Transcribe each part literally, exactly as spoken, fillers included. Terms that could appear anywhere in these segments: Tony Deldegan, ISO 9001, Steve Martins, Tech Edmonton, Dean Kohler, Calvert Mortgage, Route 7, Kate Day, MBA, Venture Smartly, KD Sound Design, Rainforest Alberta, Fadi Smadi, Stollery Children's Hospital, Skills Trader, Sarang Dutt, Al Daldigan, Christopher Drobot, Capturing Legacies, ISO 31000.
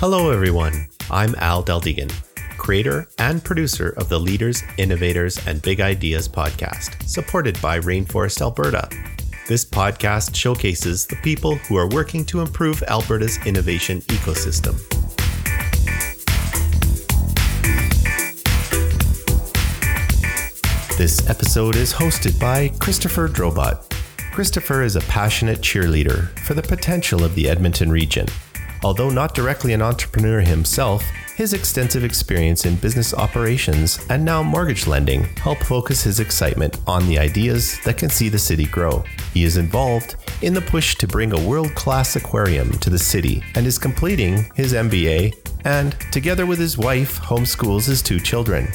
Hello everyone, I'm Al Daldigan, creator and producer of the Leaders, Innovators, and Big Ideas podcast, supported by Rainforest Alberta. This podcast showcases the people who are working to improve Alberta's innovation ecosystem. This episode is hosted by Christopher Drobot. Christopher is a passionate cheerleader for the potential of the Edmonton region. Although not directly an entrepreneur himself, his extensive experience in business operations and now mortgage lending help focus his excitement on the ideas that can see the city grow. He is involved in the push to bring a world-class aquarium to the city and is completing his M B A and, together with his wife, homeschools his two children.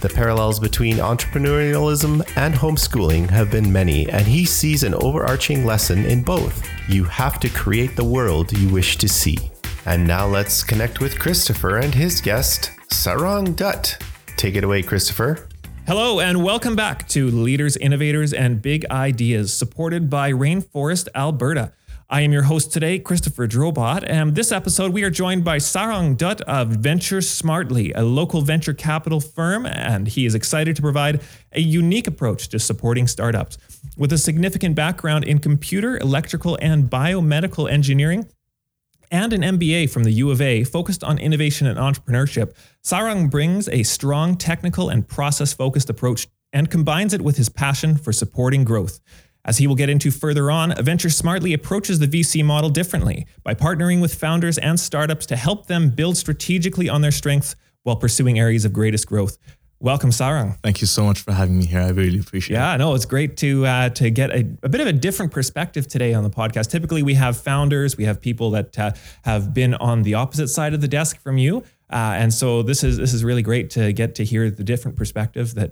The parallels between entrepreneurialism and homeschooling have been many, and he sees an overarching lesson in both. You have to create the world you wish to see. And now let's connect with Christopher and his guest, Sarang Dutt. Take it away, Christopher. Hello, and welcome back to Leaders, Innovators, and Big Ideas, supported by Rainforest Alberta. I am your host today, Christopher Drobot, and this episode we are joined by Sarang Dutt of Venture Smartly, a local venture capital firm, and he is excited to provide a unique approach to supporting startups. With a significant background in computer, electrical, and biomedical engineering, and an M B A from the U of A focused on innovation and entrepreneurship, Sarang brings a strong technical and process-focused approach and combines it with his passion for supporting growth. As he will get into further on, Venture Smartly approaches the V C model differently by partnering with founders and startups to help them build strategically on their strengths while pursuing areas of greatest growth. Welcome, Sarang. Thank you so much for having me here. I really appreciate yeah, it. Yeah, no, it's great to uh, to get a, a bit of a different perspective today on the podcast. Typically, we have founders, we have people that uh, have been on the opposite side of the desk from you. Uh, and so this is this is really great to get to hear the different perspective that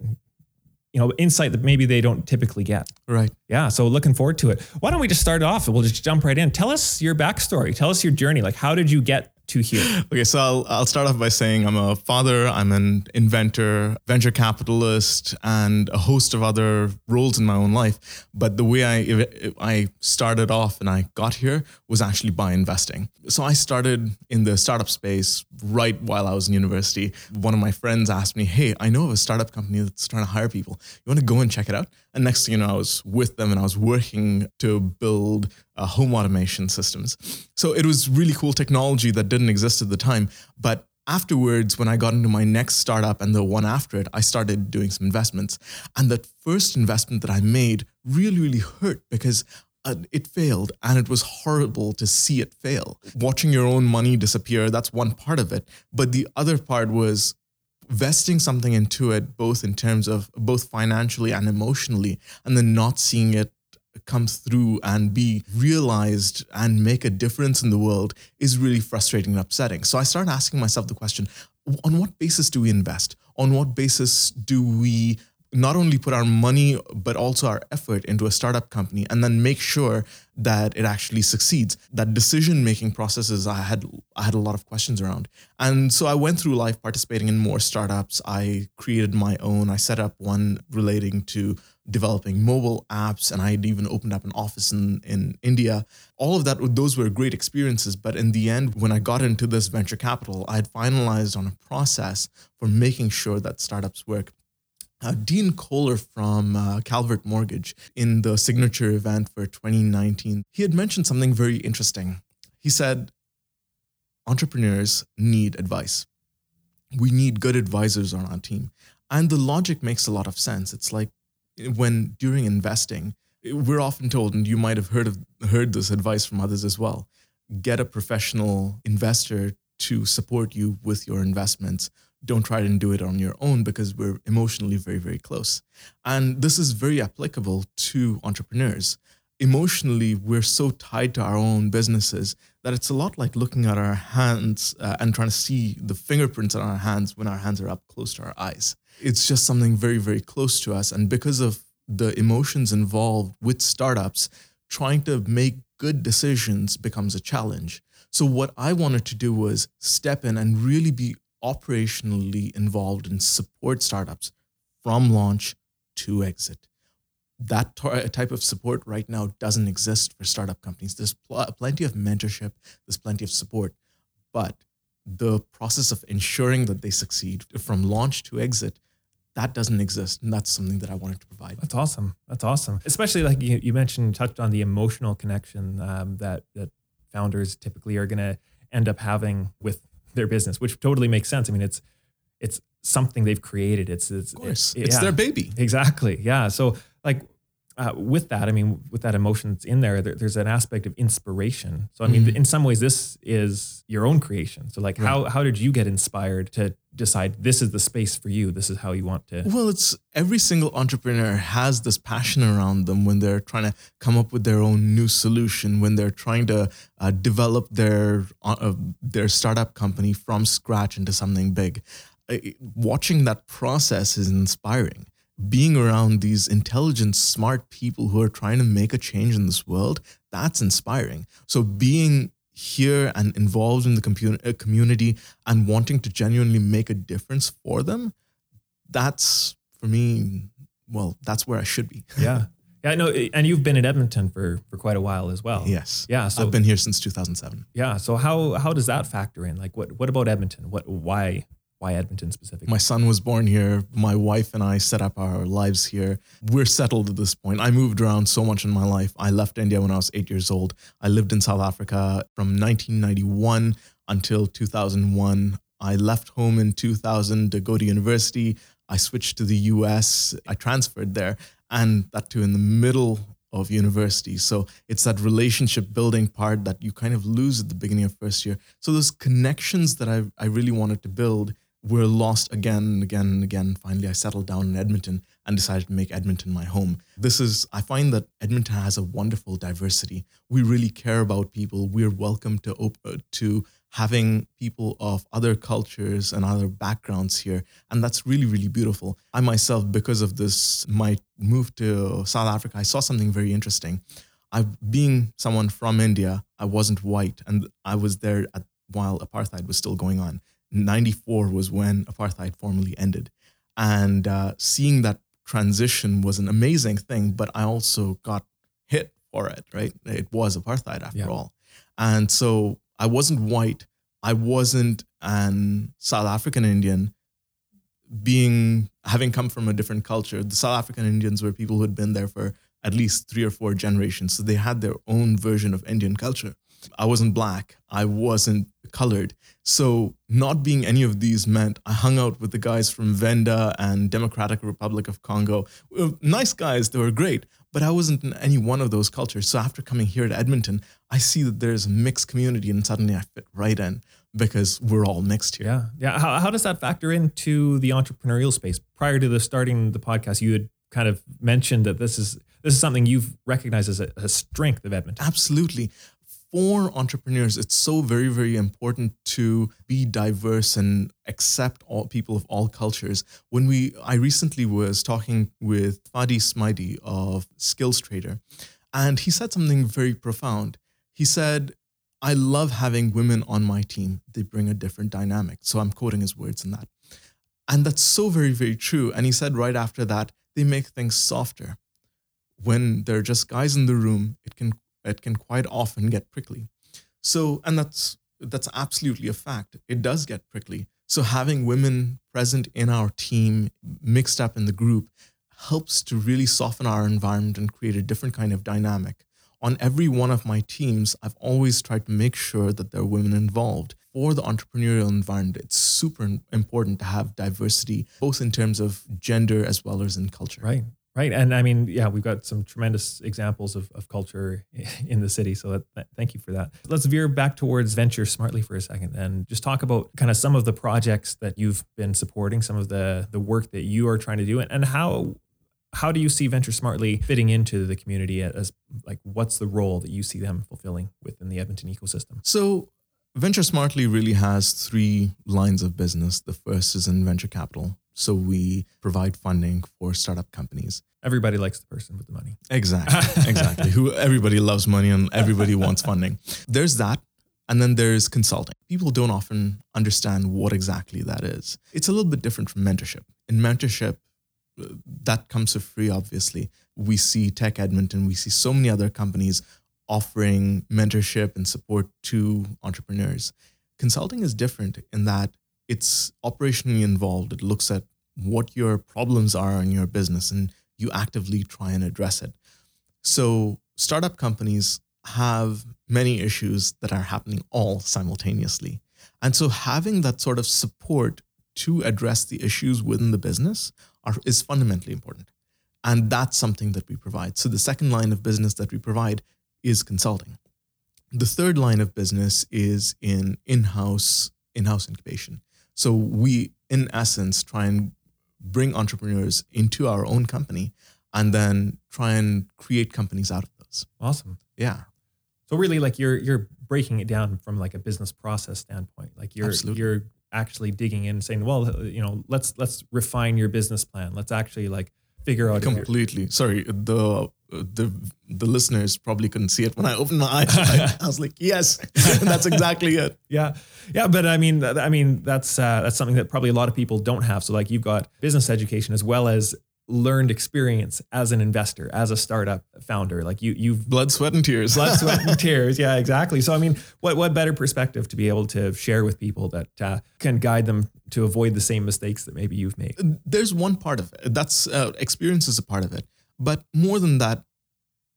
you know, insight that maybe they don't typically get. Right. Yeah. So looking forward to it. Why don't we just start off and we'll just jump right in. Tell us your backstory. Tell us your journey. Like, how did you get to here? Okay. So I'll, I'll start off by saying I'm a father, I'm an inventor, venture capitalist, and a host of other roles in my own life. But the way I, I started off and I got here was actually by investing. So I started in the startup space right while I was in university. One of my friends asked me, hey, I know of a startup company that's trying to hire people. You want to go and check it out? And next thing you know, I was with them and I was working to build uh, home automation systems. So it was really cool technology that didn't exist at the time. But afterwards, when I got into my next startup and the one after it, I started doing some investments. And that first investment that I made really, really hurt because Uh, it failed, and it was horrible to see it fail. Watching your own money disappear, that's one part of it. But the other part was vesting something into it, both in terms of both financially and emotionally, and then not seeing it come through and be realized and make a difference in the world is really frustrating and upsetting. So I started asking myself the question, on what basis do we invest? On what basis do we not only put our money, but also our effort into a startup company and then make sure that it actually succeeds? That decision-making processes, I had I had a lot of questions around. And so I went through life participating in more startups. I created my own. I set up one relating to developing mobile apps, and I had even opened up an office in, in India. All of that, those were great experiences. But in the end, when I got into this venture capital, I had finalized on a process for making sure that startups work. Uh, Dean Kohler from uh, Calvert Mortgage in the signature event for twenty nineteen, he had mentioned something very interesting. He said, entrepreneurs need advice. We need good advisors on our team. And the logic makes a lot of sense. It's like when during investing, we're often told, and you might have heard of, heard this advice from others as well, get a professional investor to support you with your investments. Don't try and do it on your own because we're emotionally very, very close. And this is very applicable to entrepreneurs. Emotionally, we're so tied to our own businesses that it's a lot like looking at our hands uh, and trying to see the fingerprints on our hands when our hands are up close to our eyes. It's just something very, very close to us. And because of the emotions involved with startups, trying to make good decisions becomes a challenge. So what I wanted to do was step in and really be operationally involved and support startups from launch to exit. That t- type of support right now doesn't exist for startup companies. There's pl- plenty of mentorship, there's plenty of support, but the process of ensuring that they succeed from launch to exit, that doesn't exist. And that's something that I wanted to provide. That's awesome. That's awesome. Especially like you, you mentioned, touched on the emotional connection um, that, that founders typically are going to end up having with their business, which totally makes sense. I mean, it's it's something they've created. It's it's, of course. It, it's yeah. their baby. Exactly. Yeah. So like uh, with that, I mean, with that emotion that's in there, there there's an aspect of inspiration. So I mean, mm. in some ways, this is your own creation. So like, right. how how did you get inspired to decide this is the space for you? This is how you want to. Well, it's every single entrepreneur has this passion around them when they're trying to come up with their own new solution, when they're trying to uh, develop their uh, their startup company from scratch into something big. Watching that process is inspiring. Being around these intelligent, smart people who are trying to make a change in this world, that's inspiring. So being here and involved in the compu- community and wanting to genuinely make a difference for them, that's, for me, well, that's where I should be. Yeah. Yeah, no, and you've been in Edmonton for, for quite a while as well. Yes. Yeah. So I've been here since two thousand seven. Yeah. So how how does that factor in? Like, what, what about Edmonton? What why? Why Edmonton specifically? My son was born here. My wife and I set up our lives here. We're settled at this point. I moved around so much in my life. I left India when I was eight years old. I lived in South Africa from nineteen ninety-one until two thousand one. I left home in two thousand to go to university. I switched to the U S. I transferred there, and that too in the middle of university. So it's that relationship building part that you kind of lose at the beginning of first year. So those connections that I I really wanted to build were lost again and again and again. Finally, I settled down in Edmonton and decided to make Edmonton my home. This is, I find that Edmonton has a wonderful diversity. We really care about people. We're welcome to op- to having people of other cultures and other backgrounds here. And that's really, really beautiful. I myself, because of this, my move to South Africa, I saw something very interesting. I, being someone from India, I wasn't white. And I was there at, while apartheid was still going on. ninety-four was when apartheid formally ended. And uh, seeing that transition was an amazing thing, but I also got hit for it, right? It was apartheid after yeah. all. And so I wasn't white. I wasn't an South African Indian. Being, having come from a different culture, the South African Indians were people who had been there for at least three or four generations. So they had their own version of Indian culture. I wasn't black. I wasn't colored. So not being any of these meant I hung out with the guys from Venda and Democratic Republic of Congo. Nice guys, they were great, but I wasn't in any one of those cultures. So after coming here to Edmonton, I see that there's a mixed community and suddenly I fit right in because we're all mixed here. Yeah. Yeah. How, how does that factor into the entrepreneurial space? Prior to the starting the podcast, you had kind of mentioned that this is this is something you've recognized as a, a strength of Edmonton. Absolutely. For entrepreneurs, it's so very, very important to be diverse and accept all people of all cultures. When we, I recently was talking with Fadi Smadi of Skills Trader, and he said something very profound. He said, "I love having women on my team. They bring a different dynamic." So I'm quoting his words in that. And that's so very, very true. And he said right after that, they make things softer. When there are just guys in the room, it can It can quite often get prickly. So, and that's that's absolutely a fact. It does get prickly. So having women present in our team, mixed up in the group, helps to really soften our environment and create a different kind of dynamic. On every one of my teams, I've always tried to make sure that there are women involved. For the entrepreneurial environment, it's super important to have diversity, both in terms of gender as well as in culture. Right. Right. And I mean, yeah, we've got some tremendous examples of, of culture in the city. So that, that, thank you for that. Let's veer back towards Venture Smartly for a second and just talk about kind of some of the projects that you've been supporting, some of the, the work that you are trying to do, and, and how how do you see Venture Smartly fitting into the community as like what's the role that you see them fulfilling within the Edmonton ecosystem? So Venture Smartly really has three lines of business. The first is in venture capital. So we provide funding for startup companies. Everybody likes the person with the money. Exactly, exactly. Who everybody loves money and everybody wants funding. There's that. And then there's consulting. People don't often understand what exactly that is. It's a little bit different from mentorship. In mentorship, that comes for free, obviously. We see Tech Edmonton, we see so many other companies offering mentorship and support to entrepreneurs. Consulting is different in that it's operationally involved. It looks at what your problems are in your business and you actively try and address it. So startup companies have many issues that are happening all simultaneously. And so having that sort of support to address the issues within the business are, is fundamentally important. And that's something that we provide. So the second line of business that we provide is consulting. The third line of business is in in-house, in-house incubation. So we, in essence, try and bring entrepreneurs into our own company and then try and create companies out of those. Awesome. Yeah. So really, like you're you're breaking it down from like a business process standpoint. Like you're Absolutely. You're actually digging in and saying, well, you know, let's let's refine your business plan. Let's actually like figure out completely. Your- Sorry, the the the listeners probably couldn't see it when I opened my eyes. I, I was like, yes, that's exactly it. Yeah, yeah, but I mean, I mean, that's uh, that's something that probably a lot of people don't have. So like, you've got business education as well as learned experience as an investor, as a startup founder, like you, you've blood, sweat and tears, blood, sweat and tears. Yeah, exactly. So, I mean, what, what better perspective to be able to share with people that uh, can guide them to avoid the same mistakes that maybe you've made. There's one part of it. That's uh, experience is a part of it, but more than that,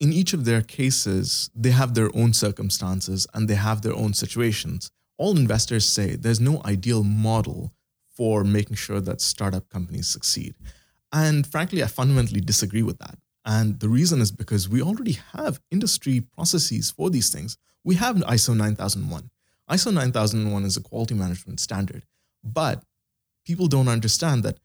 in each of their cases, they have their own circumstances and they have their own situations. All investors say there's no ideal model for making sure that startup companies succeed. And frankly, I fundamentally disagree with that. And the reason is because we already have industry processes for these things. We have I S O nine thousand one. I S O nine thousand one is a quality management standard, but people don't understand that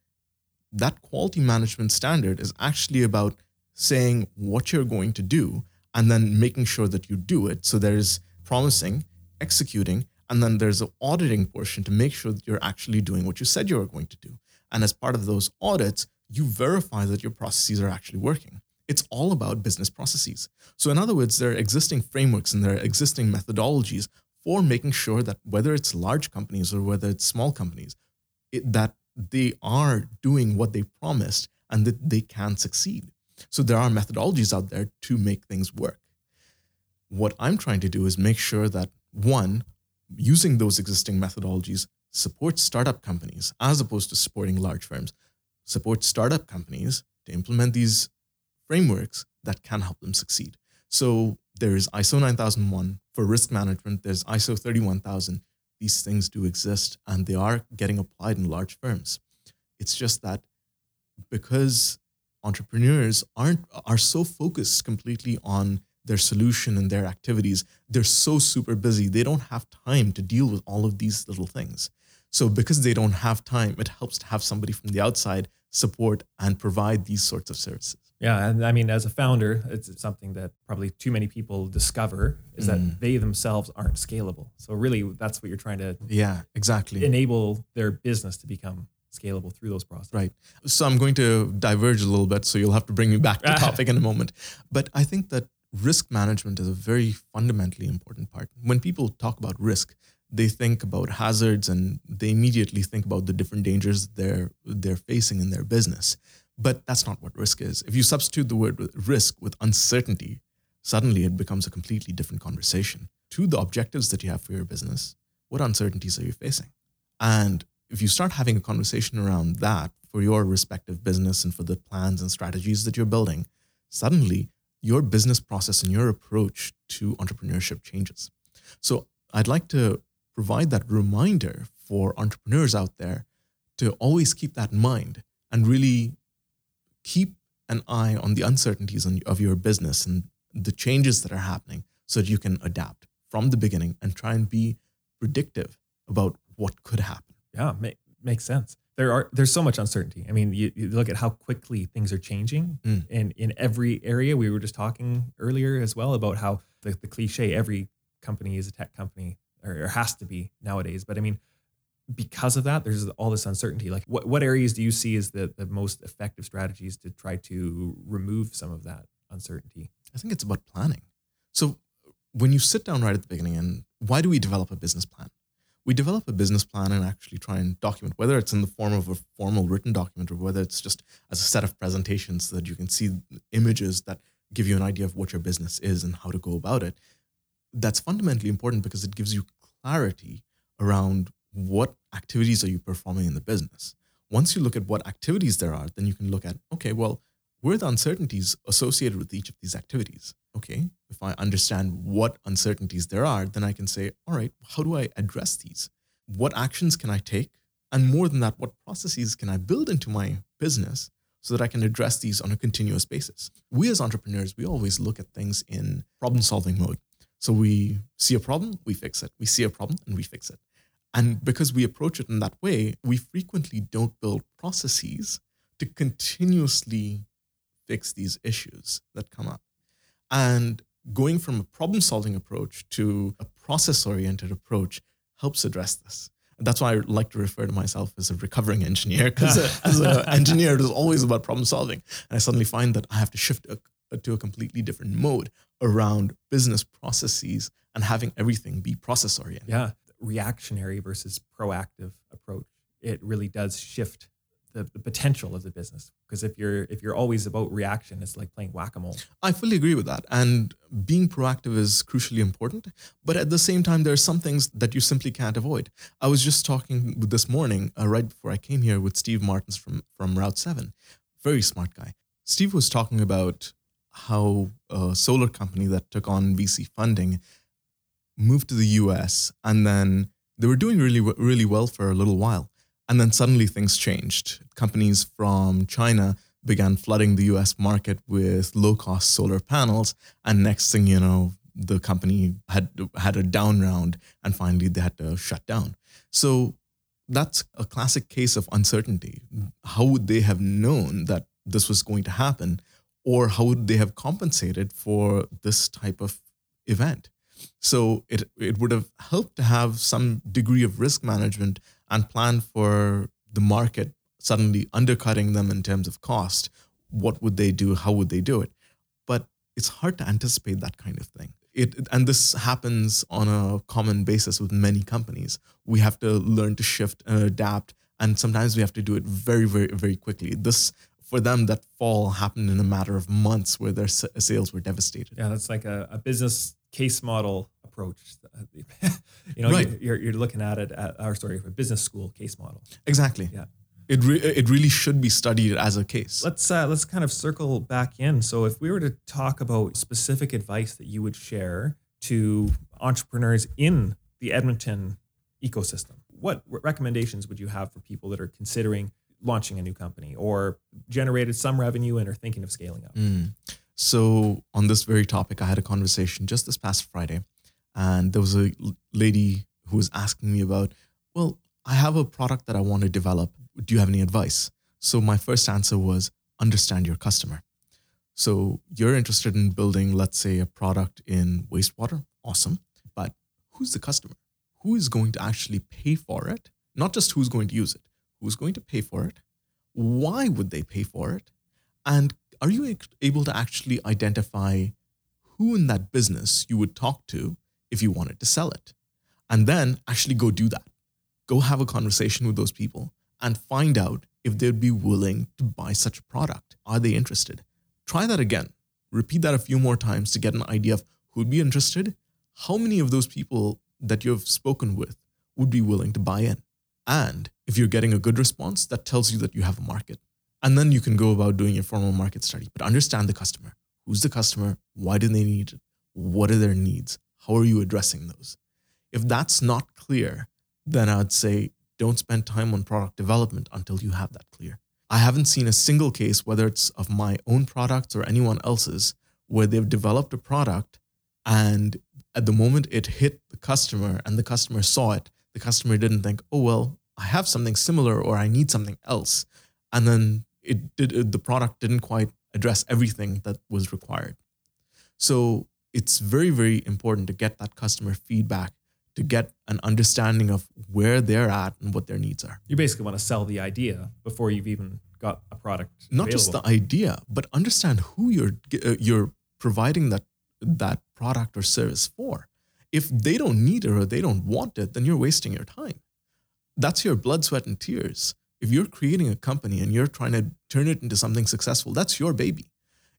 that quality management standard is actually about saying what you're going to do and then making sure that you do it. So there's promising, executing, and then there's an auditing portion to make sure that you're actually doing what you said you were going to do. And as part of those audits, you verify that your processes are actually working. It's all about business processes. So in other words, there are existing frameworks and there are existing methodologies for making sure that whether it's large companies or whether it's small companies, it, that they are doing what they promised and that they can succeed. So there are methodologies out there to make things work. What I'm trying to do is make sure that, one, using those existing methodologies supports startup companies as opposed to supporting large firms. Support startup companies to implement these frameworks that can help them succeed. So there is I S O nine thousand one for risk management. There's I S O thirty-one thousand. These things do exist and they are getting applied in large firms. It's just that because entrepreneurs aren't are so focused completely on their solution and their activities, they're so super busy. They don't have time to deal with all of these little things. So because they don't have time, it helps to have somebody from the outside support and provide these sorts of services. Yeah. And I mean, as a founder, it's something that probably too many people discover is mm. that they themselves aren't scalable. So really, that's what you're trying to yeah, exactly. enable their business to become scalable through those processes. Right. So I'm going to diverge a little bit. So you'll have to bring me back to the topic in a moment. But I think that risk management is a very fundamentally important part. When people talk about risk, they think about hazards and they immediately think about the different dangers they're they're facing in their business. But that's not what risk is. If you substitute the word risk with uncertainty, suddenly it becomes a completely different conversation. To the objectives that you have for your business, what uncertainties are you facing? And if you start having a conversation around that for your respective business and for the plans and strategies that you're building, suddenly your business process and your approach to entrepreneurship changes. So I'd like to provide that reminder for entrepreneurs out there to always keep that in mind and really keep an eye on the uncertainties of your business and the changes that are happening so that you can adapt from the beginning and try and be predictive about what could happen. Yeah, make, makes sense. There are there's so much uncertainty. I mean, you, you look at how quickly things are changing, mm. and in every area. We were just talking earlier as well about how the, the cliche, every company is a tech company, or has to be nowadays. But I mean, because of that, there's all this uncertainty. Like what, what areas do you see as the, the most effective strategies to try to remove some of that uncertainty? I think it's about planning. So when you sit down right at the beginning, and why do we develop a business plan? We develop a business plan and actually try and document, whether it's in the form of a formal written document or whether it's just as a set of presentations so that you can see images that give you an idea of what your business is and how to go about it. That's fundamentally important because it gives you clarity around what activities are you performing in the business. Once you look at what activities there are, then you can look at, okay, well, where are the uncertainties associated with each of these activities? Okay, if I understand what uncertainties there are, then I can say, all right, how do I address these? What actions can I take? And more than that, what processes can I build into my business so that I can address these on a continuous basis? We as entrepreneurs, we always look at things in problem-solving mode. So we see a problem, we fix it. We see a problem and we fix it. And because we approach it in that way, we frequently don't build processes to continuously fix these issues that come up. And going from a problem-solving approach to a process-oriented approach helps address this. And that's why I like to refer to myself as a recovering engineer, because as an engineer, it is always about problem-solving. And I suddenly find that I have to shift a, to a completely different mode around business processes and having everything be process-oriented. Yeah. Reactionary versus proactive approach. It really does shift the, the potential of the business, because if you're if you're always about reaction, it's like playing whack-a-mole. I fully agree with that, and being proactive is crucially important, but at the same time there are some things that you simply can't avoid. I was just talking this morning uh, right before I came here with Steve Martins from from Route seven. Very smart guy. Steve was talking about how a solar company that took on V C funding moved to the U S, and then they were doing really, really well for a little while. And then suddenly things changed. Companies from China began flooding the U S market with low-cost solar panels. And next thing you know, the company had had a down round, and finally they had to shut down. So that's a classic case of uncertainty. How would they have known that this was going to happen? Or how would they have compensated for this type of event? So it it would have helped to have some degree of risk management and plan for the market suddenly undercutting them in terms of cost. What would they do? How would they do it? But it's hard to anticipate that kind of thing. It and this happens on a common basis with many companies. We have to learn to shift and adapt, and sometimes we have to do it very, very, very quickly. This for them, that fall happened in a matter of months, where their sales were devastated. Yeah, that's like a, a business case model approach. you know, right. you're, you're looking at it, at, or sorry, a business school case model. Exactly. Yeah. It re- it really should be studied as a case. Let's uh, let's kind of circle back in. So if we were to talk about specific advice that you would share to entrepreneurs in the Edmonton ecosystem, what recommendations would you have for people that are considering launching a new company or generated some revenue and are thinking of scaling up? Mm. So on this very topic, I had a conversation just this past Friday, and there was a lady who was asking me about, well, I have a product that I want to develop. Do you have any advice? So my first answer was, understand your customer. So you're interested in building, let's say, a product in wastewater. Awesome. But who's the customer? Who is going to actually pay for it? Not just who's going to use it. Who's going to pay for it? Why would they pay for it? And are you able to actually identify who in that business you would talk to if you wanted to sell it? And then actually go do that. Go have a conversation with those people and find out if they'd be willing to buy such a product. Are they interested? Try that again. Repeat that a few more times to get an idea of who'd be interested, how many of those people that you've spoken with would be willing to buy in. And if you're getting a good response, that tells you that you have a market. And then you can go about doing your formal market study, but understand the customer. Who's the customer? Why do they need it? What are their needs? How are you addressing those? If that's not clear, then I would say don't spend time on product development until you have that clear. I haven't seen a single case, whether it's of my own products or anyone else's, where they've developed a product and at the moment it hit the customer and the customer saw it, the customer didn't think, oh, well, I have something similar or I need something else. And then it did. The product didn't quite address everything that was required. So it's very, very important to get that customer feedback, to get an understanding of where they're at and what their needs are. You basically want to sell the idea before you've even got a product available. Not just the idea, but understand who you're uh, you're providing that that product or service for. If they don't need it or they don't want it, then you're wasting your time. That's your blood, sweat, and tears. If you're creating a company and you're trying to turn it into something successful, that's your baby.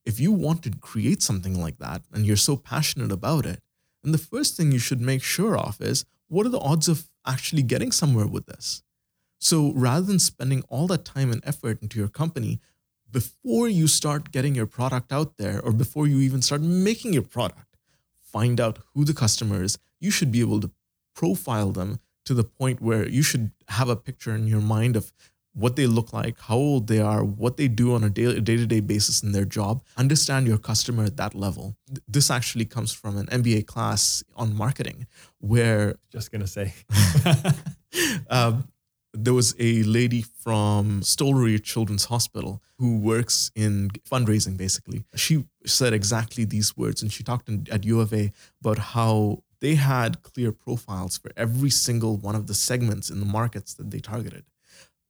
If you want to create something like that and you're so passionate about it, then the first thing you should make sure of is, what are the odds of actually getting somewhere with this. So rather than spending all that time and effort into your company before you start getting your product out there or before you even start making your product, find out who the customer is. You should be able to profile them to the point where you should have a picture in your mind of what they look like, how old they are, what they do on a day-to-day basis in their job. Understand your customer at that level. This actually comes from an M B A class on marketing where... Just going to say. um, there was a lady from Stollery Children's Hospital who works in fundraising, basically. She said exactly these words, and she talked in, at U of A about how they had clear profiles for every single one of the segments in the markets that they targeted.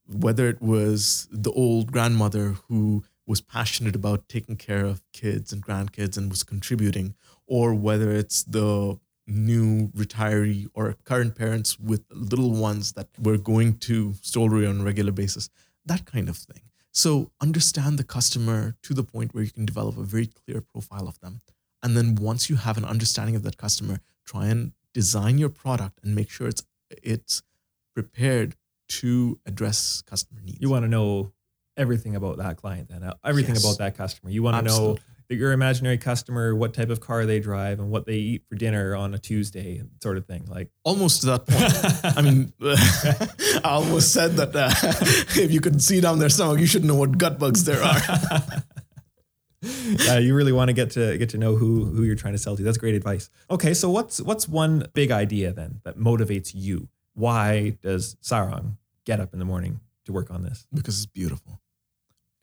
Whether it was the old grandmother who was passionate about taking care of kids and grandkids and was contributing, or whether it's the new retiree or current parents with little ones that were going to Stollery on a regular basis, that kind of thing. So understand the customer to the point where you can develop a very clear profile of them. And then once you have an understanding of that customer, try and design your product and make sure it's it's prepared to address customer needs. You want to know everything about that client, then everything yes. about that customer. You want Absolutely. to know that your imaginary customer, what type of car they drive and what they eat for dinner on a Tuesday, sort of thing. Like almost to that point. I mean, I almost said that uh, if you could see down their stomach, you should know what gut bugs there are. uh, you really want to get to get to know who who you're trying to sell to. That's great advice. Okay, so what's what's one big idea then that motivates you? Why does Sarang get up in the morning to work on this? Because it's beautiful.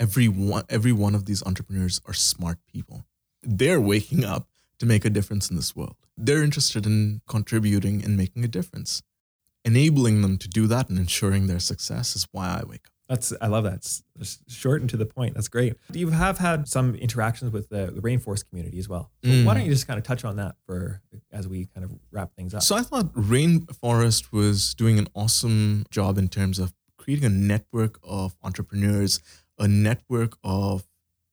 Every one, every one of these entrepreneurs are smart people. They're waking up to make a difference in this world. They're interested in contributing and making a difference. Enabling them to do that and ensuring their success is why I wake up. That's I love that. It's short and to the point. That's great. You have had some interactions with the, the Rainforest community as well. So mm. Why don't you just kind of touch on that for as we kind of wrap things up? So I thought Rainforest was doing an awesome job in terms of creating a network of entrepreneurs, a network of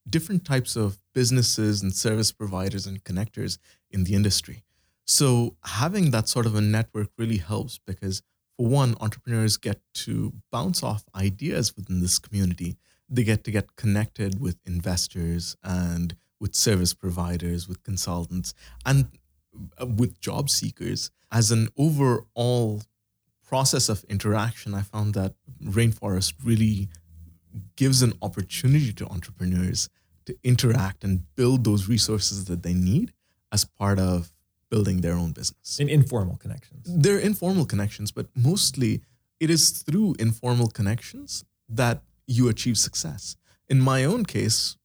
different types of businesses and service providers and connectors in the industry. So having that sort of a network really helps because one, entrepreneurs get to bounce off ideas within this community. They get to get connected with investors and with service providers, with consultants, and with job seekers. As an overall process of interaction, I found that Rainforest really gives an opportunity to entrepreneurs to interact and build those resources that they need as part of building their own business. In informal connections. They're informal connections, but mostly it is through informal connections that you achieve success. In my own case,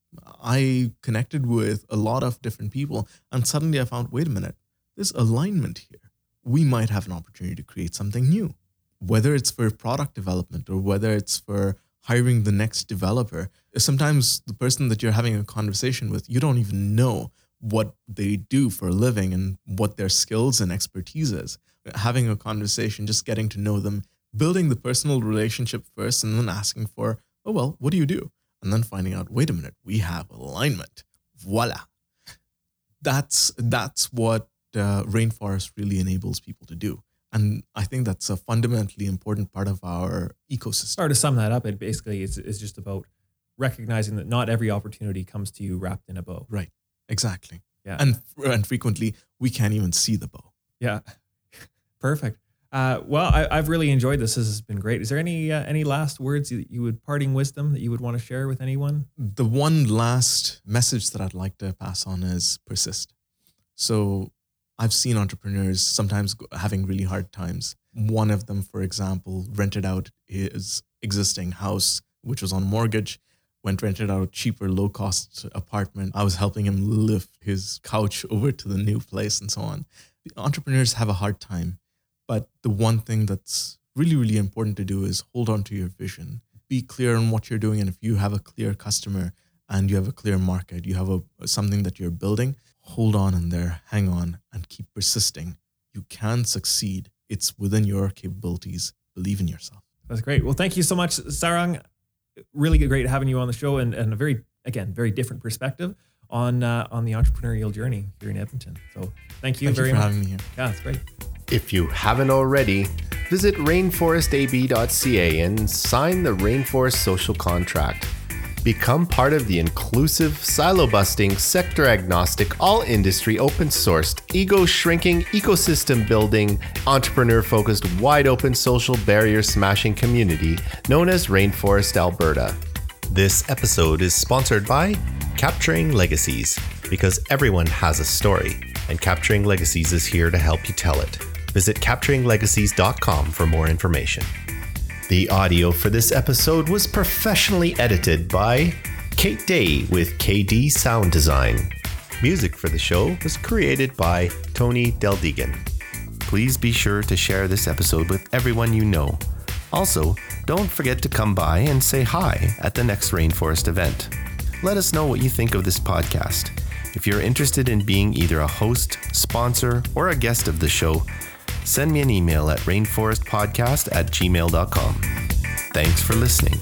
I connected with a lot of different people and suddenly I found, wait a minute, there's alignment here. We might have an opportunity to create something new, whether it's for product development or whether it's for hiring the next developer. Sometimes the person that you're having a conversation with, you don't even know what they do for a living and what their skills and expertise is. Having a conversation, just getting to know them, building the personal relationship first and then asking for, oh, well, what do you do? And then finding out, wait a minute, we have alignment. Voila. That's that's what uh, Rainforest really enables people to do. And I think that's a fundamentally important part of our ecosystem. Or to sum that up, it basically is, is just about recognizing that not every opportunity comes to you wrapped in a bow. Right. Exactly. Yeah. And and frequently we can't even see the bow. Yeah. Perfect. Uh, well, I, I've really enjoyed this. This has been great. Is there any uh, any last words that you would, parting wisdom that you would want to share with anyone? The one last message that I'd like to pass on is persist. So I've seen entrepreneurs sometimes having really hard times. One of them, for example, rented out his existing house, which was on mortgage. Went rented out a cheaper, low-cost apartment. I was helping him lift his couch over to the new place and so on. Entrepreneurs have a hard time, but the one thing that's really, really important to do is hold on to your vision. Be clear on what you're doing, and if you have a clear customer and you have a clear market, you have a something that you're building, hold on in there, hang on, and keep persisting. You can succeed. It's within your capabilities. Believe in yourself. That's great. Well, thank you so much, Sarang. Really great having you on the show and, and a very, again, very different perspective on uh, on the entrepreneurial journey here in Edmonton. So thank you thank very you for much. Having me here. Yeah, it's great. If you haven't already, Visit rainforestab dot c a and sign the Rainforest Social Contract. Become part of the inclusive, silo-busting, sector-agnostic, all-industry, open-sourced, ego-shrinking, ecosystem-building, entrepreneur-focused, wide-open, social barrier-smashing community known as Rainforest Alberta. This episode is sponsored by Capturing Legacies, because everyone has a story, and Capturing Legacies is here to help you tell it. Visit capturing legacies dot com for more information. The audio for this episode was professionally edited by Kate Day with K D Sound Design. Music for the show was created by Tony Deldegan. Please be sure to share this episode with everyone you know. Also, don't forget to come by and say hi at the next Rainforest event. Let us know what you think of this podcast. If you're interested in being either a host, sponsor, or a guest of the show, send me an email at rainforestpodcast at gmail dot com. Thanks for listening.